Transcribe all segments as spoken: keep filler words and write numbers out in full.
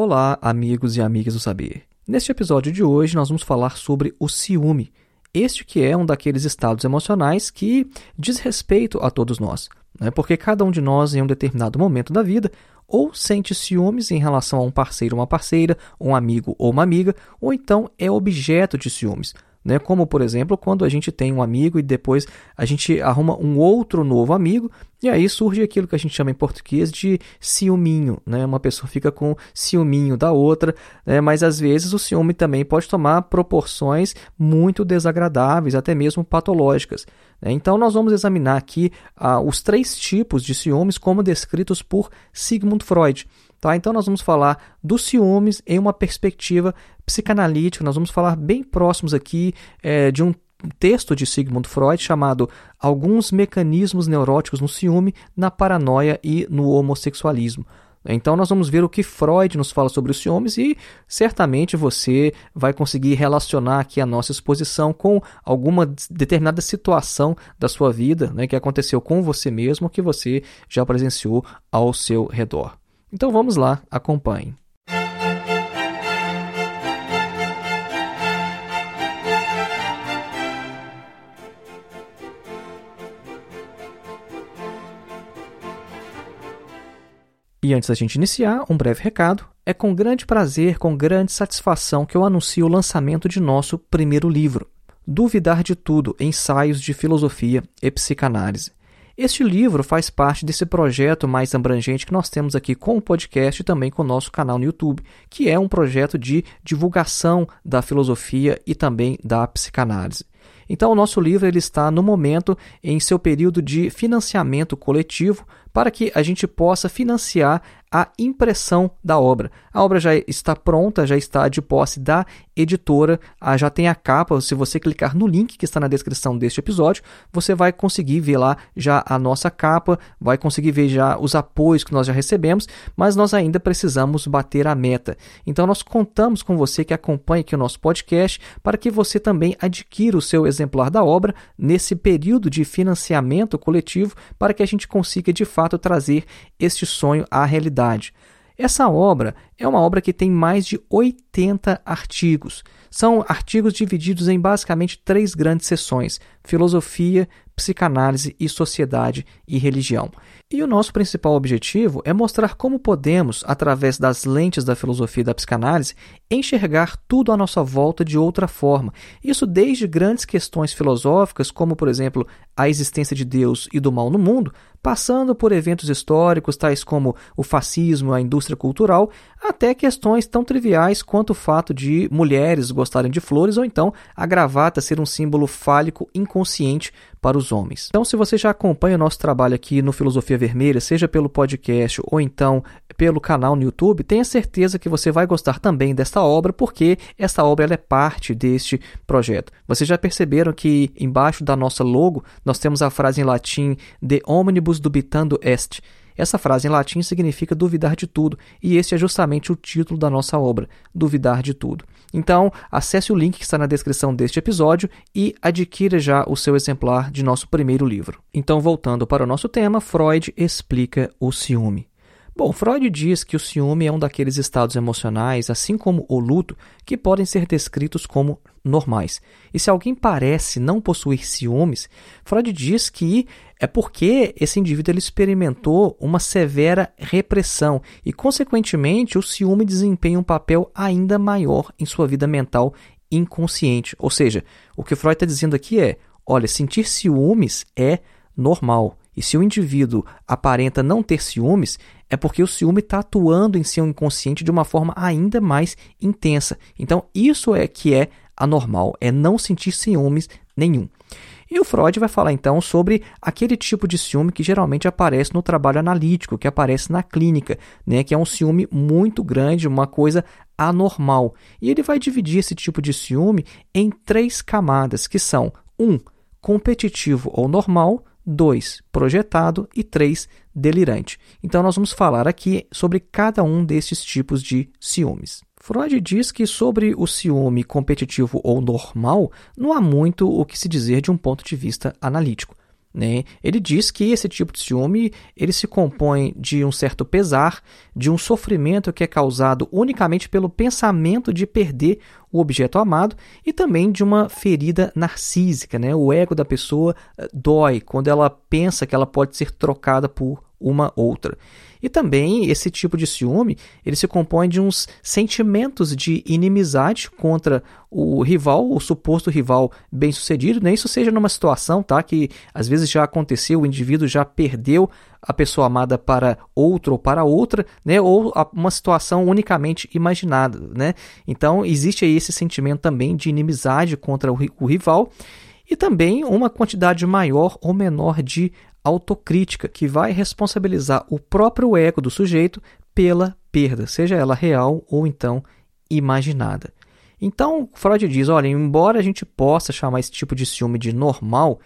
Olá, amigos e amigas do saber. Neste episódio de hoje, nós vamos falar sobre o ciúme. Este que é um daqueles estados emocionais que diz respeito a todos nós, né? Porque cada um de nós, em um determinado momento da vida, ou sente ciúmes em relação a um parceiro ou uma parceira, um amigo ou uma amiga, ou então é objeto de ciúmes, né? Como, por exemplo, quando a gente tem um amigo e depois a gente arruma um outro novo amigo, e aí surge aquilo que a gente chama em português de ciúminho, né? Uma pessoa fica com ciúminho da outra, né? Mas às vezes o ciúme também pode tomar proporções muito desagradáveis, até mesmo patológicas, né? Então nós vamos examinar aqui ah, os três tipos de ciúmes como descritos por Sigmund Freud, tá? Então nós vamos falar dos ciúmes em uma perspectiva psicanalítica, nós vamos falar bem próximos aqui eh, de um Um texto de Sigmund Freud chamado Alguns Mecanismos Neuróticos no Ciúme, na Paranoia e no Homossexualismo. Então nós vamos ver o que Freud nos fala sobre os ciúmes e certamente você vai conseguir relacionar aqui a nossa exposição com alguma determinada situação da sua vida, né, que aconteceu com você mesmo, que você já presenciou ao seu redor. Então vamos lá, acompanhe. E antes da gente iniciar, um breve recado. É com grande prazer, com grande satisfação que eu anuncio o lançamento de nosso primeiro livro, Duvidar de Tudo, Ensaios de Filosofia e Psicanálise. Este livro faz parte desse projeto mais abrangente que nós temos aqui com o podcast e também com o nosso canal no YouTube, que é um projeto de divulgação da filosofia e também da psicanálise. Então, o nosso livro ele está, no momento, em seu período de financiamento coletivo para que a gente possa financiar a impressão da obra. A obra já está pronta, já está de posse da editora, já tem a capa. Se você clicar no link que está na descrição deste episódio, você vai conseguir ver lá já a nossa capa, vai conseguir ver já os apoios que nós já recebemos, mas nós ainda precisamos bater a meta. Então, nós contamos com você que acompanha aqui o nosso podcast para que você também adquira o seu exemplar da obra nesse período de financiamento coletivo para que a gente consiga, de fato, trazer este sonho à realidade. Essa obra é uma obra que tem mais de oitenta artigos. São artigos divididos em basicamente três grandes seções: filosofia, psicanálise e sociedade e religião. E o nosso principal objetivo é mostrar como podemos, através das lentes da filosofia e da psicanálise, enxergar tudo à nossa volta de outra forma. Isso desde grandes questões filosóficas, como, por exemplo, a existência de Deus e do mal no mundo, passando por eventos históricos, tais como o fascismo, a indústria cultural, até questões tão triviais quanto o fato de mulheres gostarem de flores ou então a gravata ser um símbolo fálico inconsciente para os homens. Então, se você já acompanha o nosso trabalho aqui no Filosofia Vermelha, seja pelo podcast ou então pelo canal no YouTube, tenha certeza que você vai gostar também desta obra, porque essa obra ela é parte deste projeto. Vocês já perceberam que embaixo da nossa logo nós temos a frase em latim De Omnibus Dubitando Est. Essa frase em latim significa duvidar de tudo, e esse é justamente o título da nossa obra, Duvidar de Tudo. Então, acesse o link que está na descrição deste episódio e adquira já o seu exemplar de nosso primeiro livro. Então, voltando para o nosso tema, Freud explica o ciúme. Bom, Freud diz que o ciúme é um daqueles estados emocionais, assim como o luto, que podem ser descritos como normais. E se alguém parece não possuir ciúmes, Freud diz que é porque esse indivíduo ele experimentou uma severa repressão e, consequentemente, o ciúme desempenha um papel ainda maior em sua vida mental inconsciente. Ou seja, o que Freud está dizendo aqui é, olha, sentir ciúmes é normal. E se o indivíduo aparenta não ter ciúmes, é porque o ciúme está atuando em seu inconsciente de uma forma ainda mais intensa. Então, isso é que é anormal, é não sentir ciúmes nenhum. E o Freud vai falar, então, sobre aquele tipo de ciúme que geralmente aparece no trabalho analítico, que aparece na clínica, né? Que é um ciúme muito grande, uma coisa anormal. E ele vai dividir esse tipo de ciúme em três camadas, que são um competitivo ou normal, dois projetado e três delirante. Então, nós vamos falar aqui sobre cada um desses tipos de ciúmes. Freud diz que sobre o ciúme competitivo ou normal, não há muito o que se dizer de um ponto de vista analítico. Né? Ele diz que esse tipo de ciúme ele se compõe de um certo pesar, de um sofrimento que é causado unicamente pelo pensamento de perder o objeto amado e também de uma ferida narcísica. Né? O ego da pessoa dói quando ela pensa que ela pode ser trocada por uma outra. E também esse tipo de ciúme ele se compõe de uns sentimentos de inimizade contra o rival, o suposto rival bem-sucedido, né? Isso seja numa situação, tá, que às vezes já aconteceu, o indivíduo já perdeu a pessoa amada para outro ou para outra, né? Ou uma situação unicamente imaginada, né? Então existe aí esse sentimento também de inimizade contra o rival e também uma quantidade maior ou menor de autocrítica, que vai responsabilizar o próprio ego do sujeito pela perda, seja ela real ou então imaginada. Então, Freud diz, olha, embora a gente possa chamar esse tipo de ciúme de normal,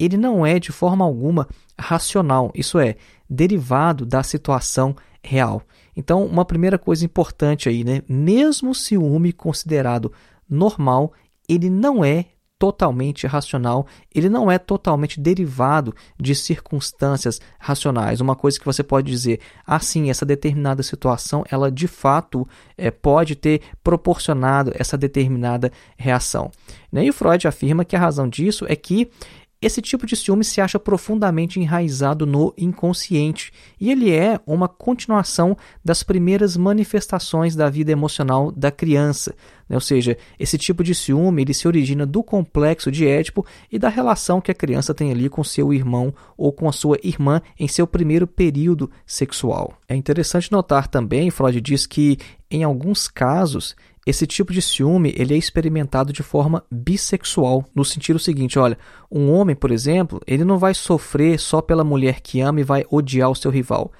ele não é de forma alguma racional, isso é, derivado da situação real. Então, uma primeira coisa importante aí, né? Mesmo o ciúme considerado normal, ele não é totalmente racional, ele não é totalmente derivado de circunstâncias racionais. Uma coisa que você pode dizer, assim, ah, essa determinada situação, ela de fato é, pode ter proporcionado essa determinada reação. E o Freud afirma que a razão disso é que esse tipo de ciúme se acha profundamente enraizado no inconsciente e ele é uma continuação das primeiras manifestações da vida emocional da criança. Ou seja, esse tipo de ciúme ele se origina do complexo de Édipo e da relação que a criança tem ali com seu irmão ou com a sua irmã em seu primeiro período sexual. É interessante notar também, Freud diz que em alguns casos, esse tipo de ciúme ele é experimentado de forma bissexual, no sentido seguinte, olha, um homem, por exemplo, ele não vai sofrer só pela mulher que ama e vai odiar o seu rival,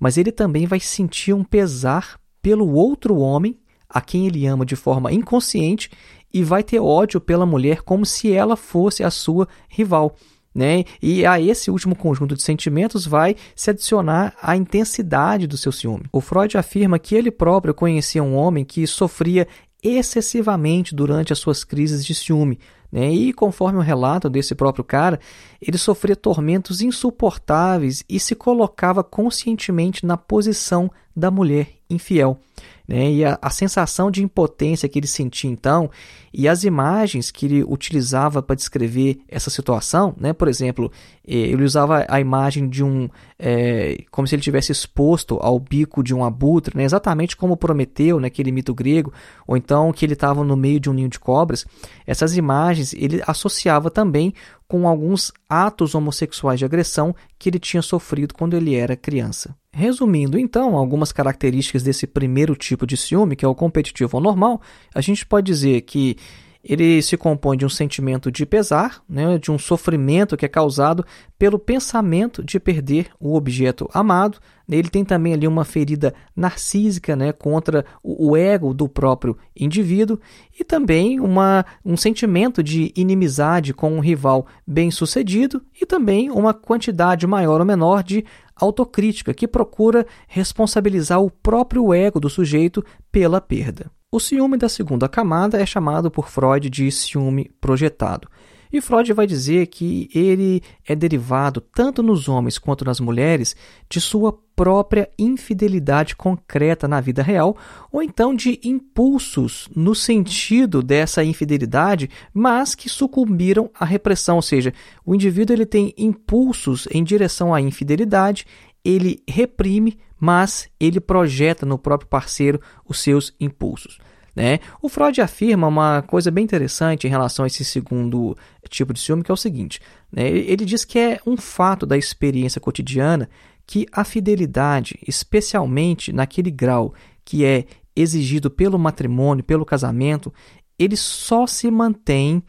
mas ele também vai sentir um pesar pelo outro homem a quem ele ama de forma inconsciente e vai ter ódio pela mulher como se ela fosse a sua rival. Né? E a esse último conjunto de sentimentos vai se adicionar a intensidade do seu ciúme. O Freud afirma que ele próprio conhecia um homem que sofria excessivamente durante as suas crises de ciúme, né? E conforme o relato desse próprio cara, ele sofria tormentos insuportáveis e se colocava conscientemente na posição da mulher infiel, né? E a, a sensação de impotência que ele sentia então e as imagens que ele utilizava para descrever essa situação, né? Por exemplo, ele usava a imagem de um é, como se ele tivesse exposto ao bico de um abutre, né? Exatamente como Prometeu, naquele mito grego, ou então Então, que ele estava no meio de um ninho de cobras, essas imagens ele associava também com alguns atos homossexuais de agressão que ele tinha sofrido quando ele era criança. Resumindo, então, algumas características desse primeiro tipo de ciúme, que é o competitivo ou normal, a gente pode dizer que ele se compõe de um sentimento de pesar, né, de um sofrimento que é causado pelo pensamento de perder o objeto amado. Ele tem também ali uma ferida narcísica, né, contra o ego do próprio indivíduo e também uma, um sentimento de inimizade com um rival bem-sucedido e também uma quantidade maior ou menor de autocrítica que procura responsabilizar o próprio ego do sujeito pela perda. O ciúme da segunda camada é chamado por Freud de ciúme projetado. E Freud vai dizer que ele é derivado, tanto nos homens quanto nas mulheres, de sua própria infidelidade concreta na vida real, ou então de impulsos no sentido dessa infidelidade, mas que sucumbiram à repressão. Ou seja, o indivíduo ele tem impulsos em direção à infidelidade, ele reprime, mas ele projeta no próprio parceiro os seus impulsos. Né? O Freud afirma uma coisa bem interessante em relação a esse segundo tipo de ciúme, que é o seguinte, né? Ele diz que é um fato da experiência cotidiana que a fidelidade, especialmente naquele grau que é exigido pelo matrimônio, pelo casamento, ele só se mantém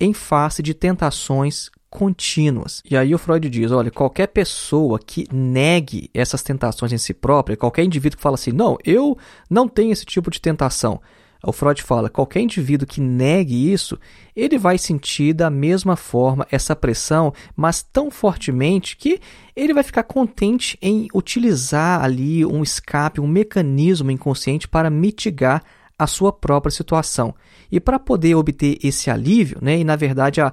em face de tentações contínuas. E aí o Freud diz, olha, qualquer pessoa que negue essas tentações em si própria, qualquer indivíduo que fala assim, não, eu não tenho esse tipo de tentação. O Freud fala, qualquer indivíduo que negue isso, ele vai sentir da mesma forma essa pressão, mas tão fortemente que ele vai ficar contente em utilizar ali um escape, um mecanismo inconsciente para mitigar a sua própria situação. E para poder obter esse alívio, né, e na verdade a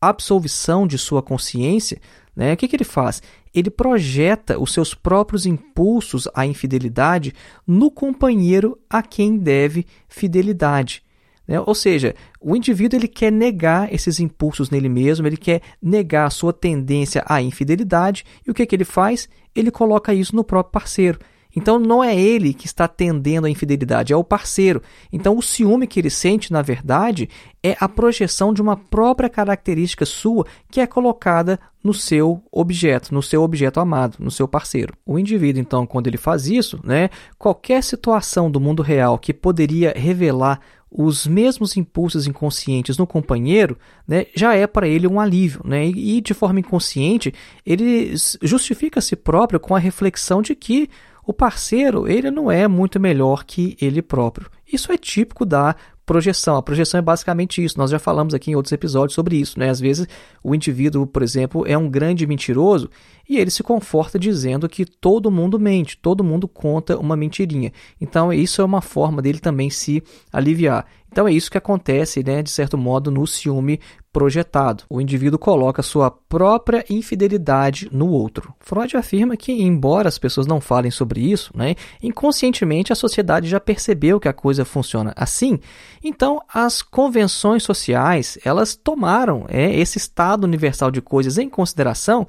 absolvição de sua consciência, Né? O que, que ele faz? Ele projeta os seus próprios impulsos à infidelidade no companheiro a quem deve fidelidade. Né? Ou seja, o indivíduo ele quer negar esses impulsos nele mesmo, ele quer negar a sua tendência à infidelidade, e o que, que ele faz? Ele coloca isso no próprio parceiro. Então, não é ele que está tendendo à infidelidade, é o parceiro. Então, o ciúme que ele sente, na verdade, é a projeção de uma própria característica sua que é colocada no seu objeto, no seu objeto amado, no seu parceiro. O indivíduo, então, quando ele faz isso, né, qualquer situação do mundo real que poderia revelar os mesmos impulsos inconscientes no companheiro, né, já é para ele um alívio, né? E, de forma inconsciente, ele justifica a si próprio com a reflexão de que o parceiro ele não é muito melhor que ele próprio. Isso é típico da projeção. A projeção é basicamente isso. Nós já falamos aqui em outros episódios sobre isso, né? Às vezes, o indivíduo, por exemplo, é um grande mentiroso e ele se conforta dizendo que todo mundo mente, todo mundo conta uma mentirinha. Então, isso é uma forma dele também se aliviar. Então, é isso que acontece, né, de certo modo, no ciúme projetado. O indivíduo coloca sua própria infidelidade no outro. Freud afirma que, embora as pessoas não falem sobre isso, né, inconscientemente a sociedade já percebeu que a coisa funciona assim. Então, as convenções sociais, elas tomaram é, esse estado universal de coisas em consideração,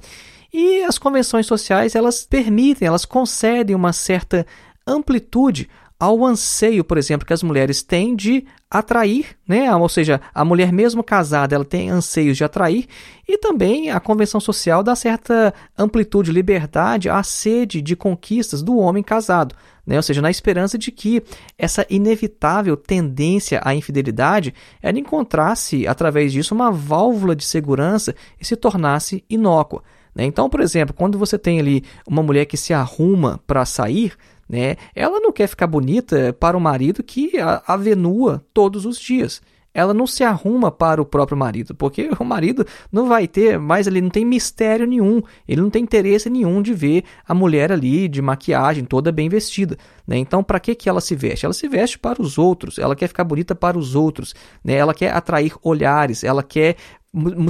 e as convenções sociais, elas permitem, elas concedem uma certa amplitude ao anseio, por exemplo, que as mulheres têm de atrair, né? Ou seja, a mulher mesmo casada, ela tem anseios de atrair, e também a convenção social dá certa amplitude, liberdade à sede de conquistas do homem casado, né? Ou seja, na esperança de que essa inevitável tendência à infidelidade, ela encontrasse, através disso, uma válvula de segurança e se tornasse inócua, né? Então, por exemplo, quando você tem ali uma mulher que se arruma para sair, né? Ela não quer ficar bonita para o marido que a avenua todos os dias. Ela não se arruma para o próprio marido, porque o marido não vai ter, mas ele não tem mistério nenhum, ele não tem interesse nenhum de ver a mulher ali de maquiagem toda bem vestida, né? Então, para que que ela se veste? Ela se veste para os outros, ela quer ficar bonita para os outros, né? Ela quer atrair olhares, ela quer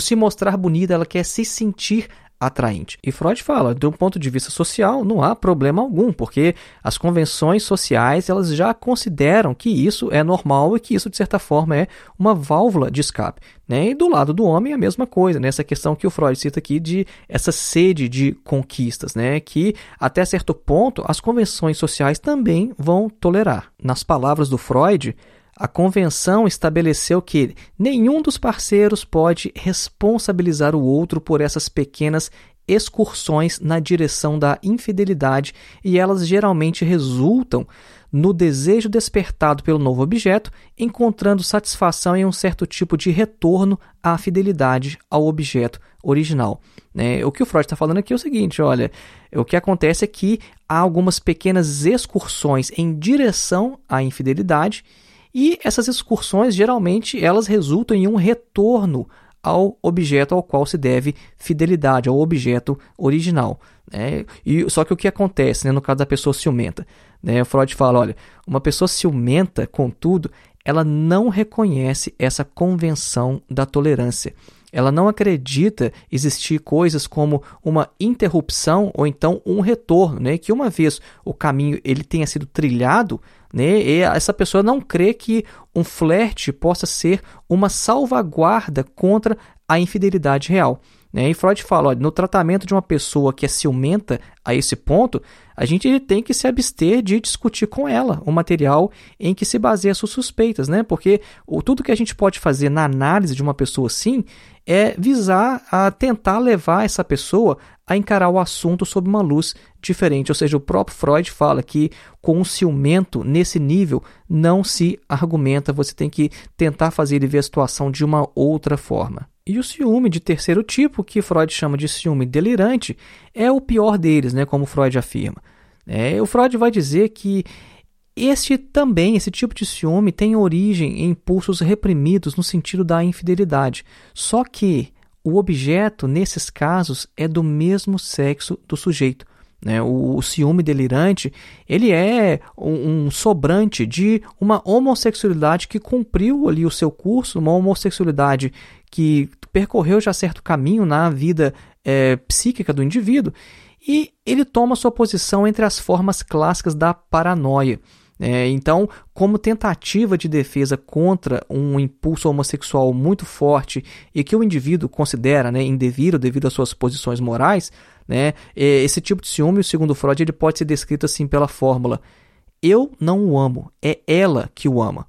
se mostrar bonita, ela quer se sentir atraente. E Freud fala, de um ponto de vista social, não há problema algum, porque as convenções sociais elas já consideram que isso é normal e que isso, de certa forma, é uma válvula de escape. Né? E do lado do homem é a mesma coisa, né? Essa questão que o Freud cita aqui de essa sede de conquistas, né? Que até certo ponto as convenções sociais também vão tolerar. Nas palavras do Freud, a convenção estabeleceu que nenhum dos parceiros pode responsabilizar o outro por essas pequenas excursões na direção da infidelidade, e elas geralmente resultam no desejo despertado pelo novo objeto, encontrando satisfação em um certo tipo de retorno à fidelidade ao objeto original. Né? O que o Freud está falando aqui é o seguinte, olha, o que acontece é que há algumas pequenas excursões em direção à infidelidade, e essas excursões, geralmente, elas resultam em um retorno ao objeto ao qual se deve fidelidade, ao objeto original. Né? E, só que o que acontece, né, no caso da pessoa ciumenta? Né? O Freud fala, olha, uma pessoa ciumenta, contudo, ela não reconhece essa convenção da tolerância. Ela não acredita existir coisas como uma interrupção ou então um retorno, né? Que uma vez o caminho ele tenha sido trilhado, né? E essa pessoa não crê que um flerte possa ser uma salvaguarda contra a infidelidade real. Né? E Freud fala, olha, no tratamento de uma pessoa que é ciumenta a esse ponto, a gente tem que se abster de discutir com ela o material em que se baseia suas suspeitas, né? Porque o, tudo que a gente pode fazer na análise de uma pessoa assim é visar a tentar levar essa pessoa a encarar o assunto sob uma luz diferente. Ou seja, o próprio Freud fala que com um ciumento nesse nível não se argumenta, você tem que tentar fazer ele ver a situação de uma outra forma. E o ciúme de terceiro tipo, que Freud chama de ciúme delirante, é o pior deles, né, como Freud afirma. É, o Freud vai dizer que este também, esse tipo de ciúme, tem origem em impulsos reprimidos no sentido da infidelidade. Só que o objeto, nesses casos, é do mesmo sexo do sujeito. Né? O, o ciúme delirante, ele é um, um sobrante de uma homossexualidade que cumpriu ali o seu curso, uma homossexualidade que percorreu já certo caminho na vida é, psíquica do indivíduo, e ele toma sua posição entre as formas clássicas da paranoia. É, então, como tentativa de defesa contra um impulso homossexual muito forte e que o indivíduo considera, né, indevido devido às suas posições morais, né, esse tipo de ciúme, segundo Freud, ele pode ser descrito assim pela fórmula: eu não o amo, é ela que o ama.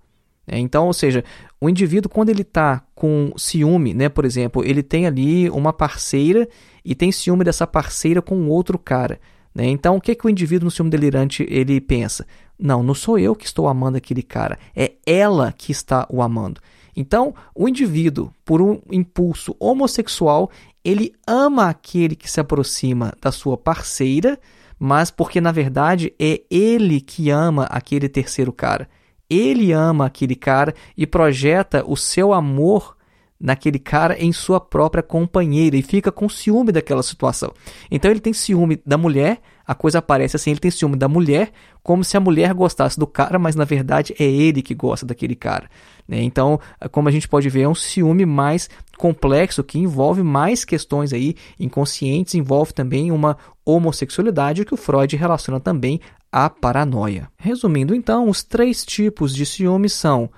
É, então, ou seja, o indivíduo, quando ele está com ciúme, né, por exemplo, ele tem ali uma parceira e tem ciúme dessa parceira com outro cara. Né? Então, o que, que o indivíduo no ciúme delirante ele pensa? Não, não sou eu que estou amando aquele cara, é ela que está o amando. Então, o indivíduo, por um impulso homossexual, ele ama aquele que se aproxima da sua parceira, mas porque, na verdade, é ele que ama aquele terceiro cara. Ele ama aquele cara e projeta o seu amor naquele cara em sua própria companheira e fica com ciúme daquela situação. Então ele tem ciúme da mulher, a coisa aparece assim, ele tem ciúme da mulher, como se a mulher gostasse do cara, mas na verdade é ele que gosta daquele cara. Então, como a gente pode ver, é um ciúme mais complexo, que envolve mais questões aí inconscientes, envolve também uma homossexualidade, que o Freud relaciona também à paranoia. Resumindo então, os três tipos de ciúme são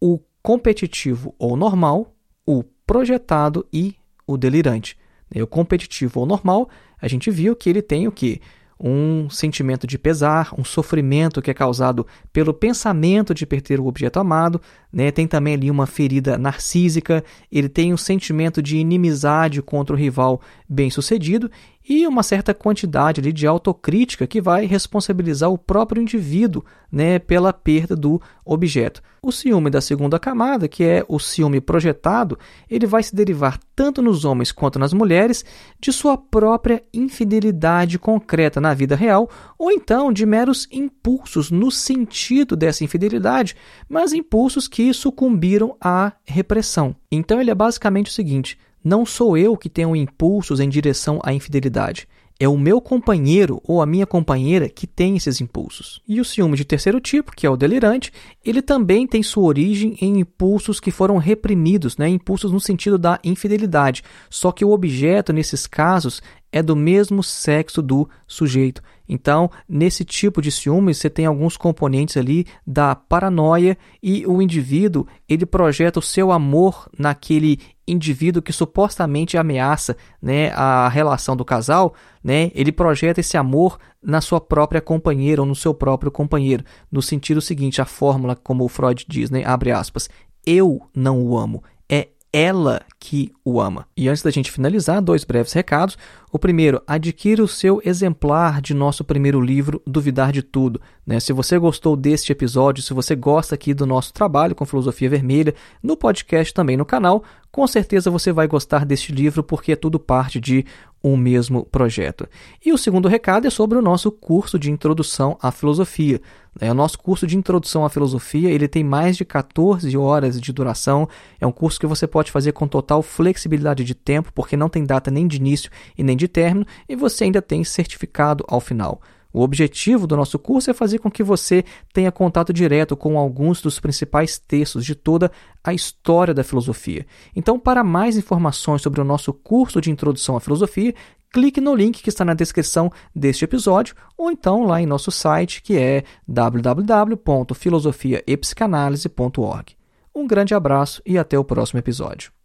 o competitivo ou normal, o projetado e o delirante. O competitivo ou normal, a gente viu que ele tem o quê? Um sentimento de pesar, um sofrimento que é causado pelo pensamento de perder o objeto amado, né? Tem também ali uma ferida narcísica, ele tem um sentimento de inimizade contra o rival bem-sucedido e uma certa quantidade ali de autocrítica que vai responsabilizar o próprio indivíduo, né, pela perda do objeto. O ciúme da segunda camada, que é o ciúme projetado, ele vai se derivar tanto nos homens quanto nas mulheres de sua própria infidelidade concreta na vida real, ou então de meros impulsos no sentido dessa infidelidade, mas impulsos que sucumbiram à repressão. Então ele é basicamente o seguinte: não sou eu que tenho impulsos em direção à infidelidade, é o meu companheiro ou a minha companheira que tem esses impulsos. E o ciúme de terceiro tipo, que é o delirante, ele também tem sua origem em impulsos que foram reprimidos, né? Impulsos no sentido da infidelidade, só que o objeto, nesses casos, é do mesmo sexo do sujeito. Então, nesse tipo de ciúme, você tem alguns componentes ali da paranoia e o indivíduo, ele projeta o seu amor naquele indivíduo que supostamente ameaça, né, a relação do casal, né? Ele projeta esse amor na sua própria companheira ou no seu próprio companheiro, no sentido seguinte, a fórmula, como o Freud diz, né, abre aspas, eu não o amo, é ela que o ama. E antes da gente finalizar, dois breves recados. O primeiro, adquira o seu exemplar de nosso primeiro livro, Duvidar de Tudo. Né? Se você gostou deste episódio, se você gosta aqui do nosso trabalho com Filosofia Vermelha, no podcast também no canal, com certeza você vai gostar deste livro, porque é tudo parte de um mesmo projeto. E o segundo recado é sobre o nosso curso de Introdução à Filosofia. O nosso curso de Introdução à Filosofia, ele tem mais de catorze horas de duração. É um curso que você pode fazer com total flexibilidade de tempo, porque não tem data nem de início e nem de término, e você ainda tem certificado ao final. O objetivo do nosso curso é fazer com que você tenha contato direto com alguns dos principais textos de toda a história da filosofia. Então, para mais informações sobre o nosso curso de Introdução à Filosofia, clique no link que está na descrição deste episódio, ou então lá em nosso site, que é w w w ponto filosofia e psicanálise ponto org. Um grande abraço e até o próximo episódio.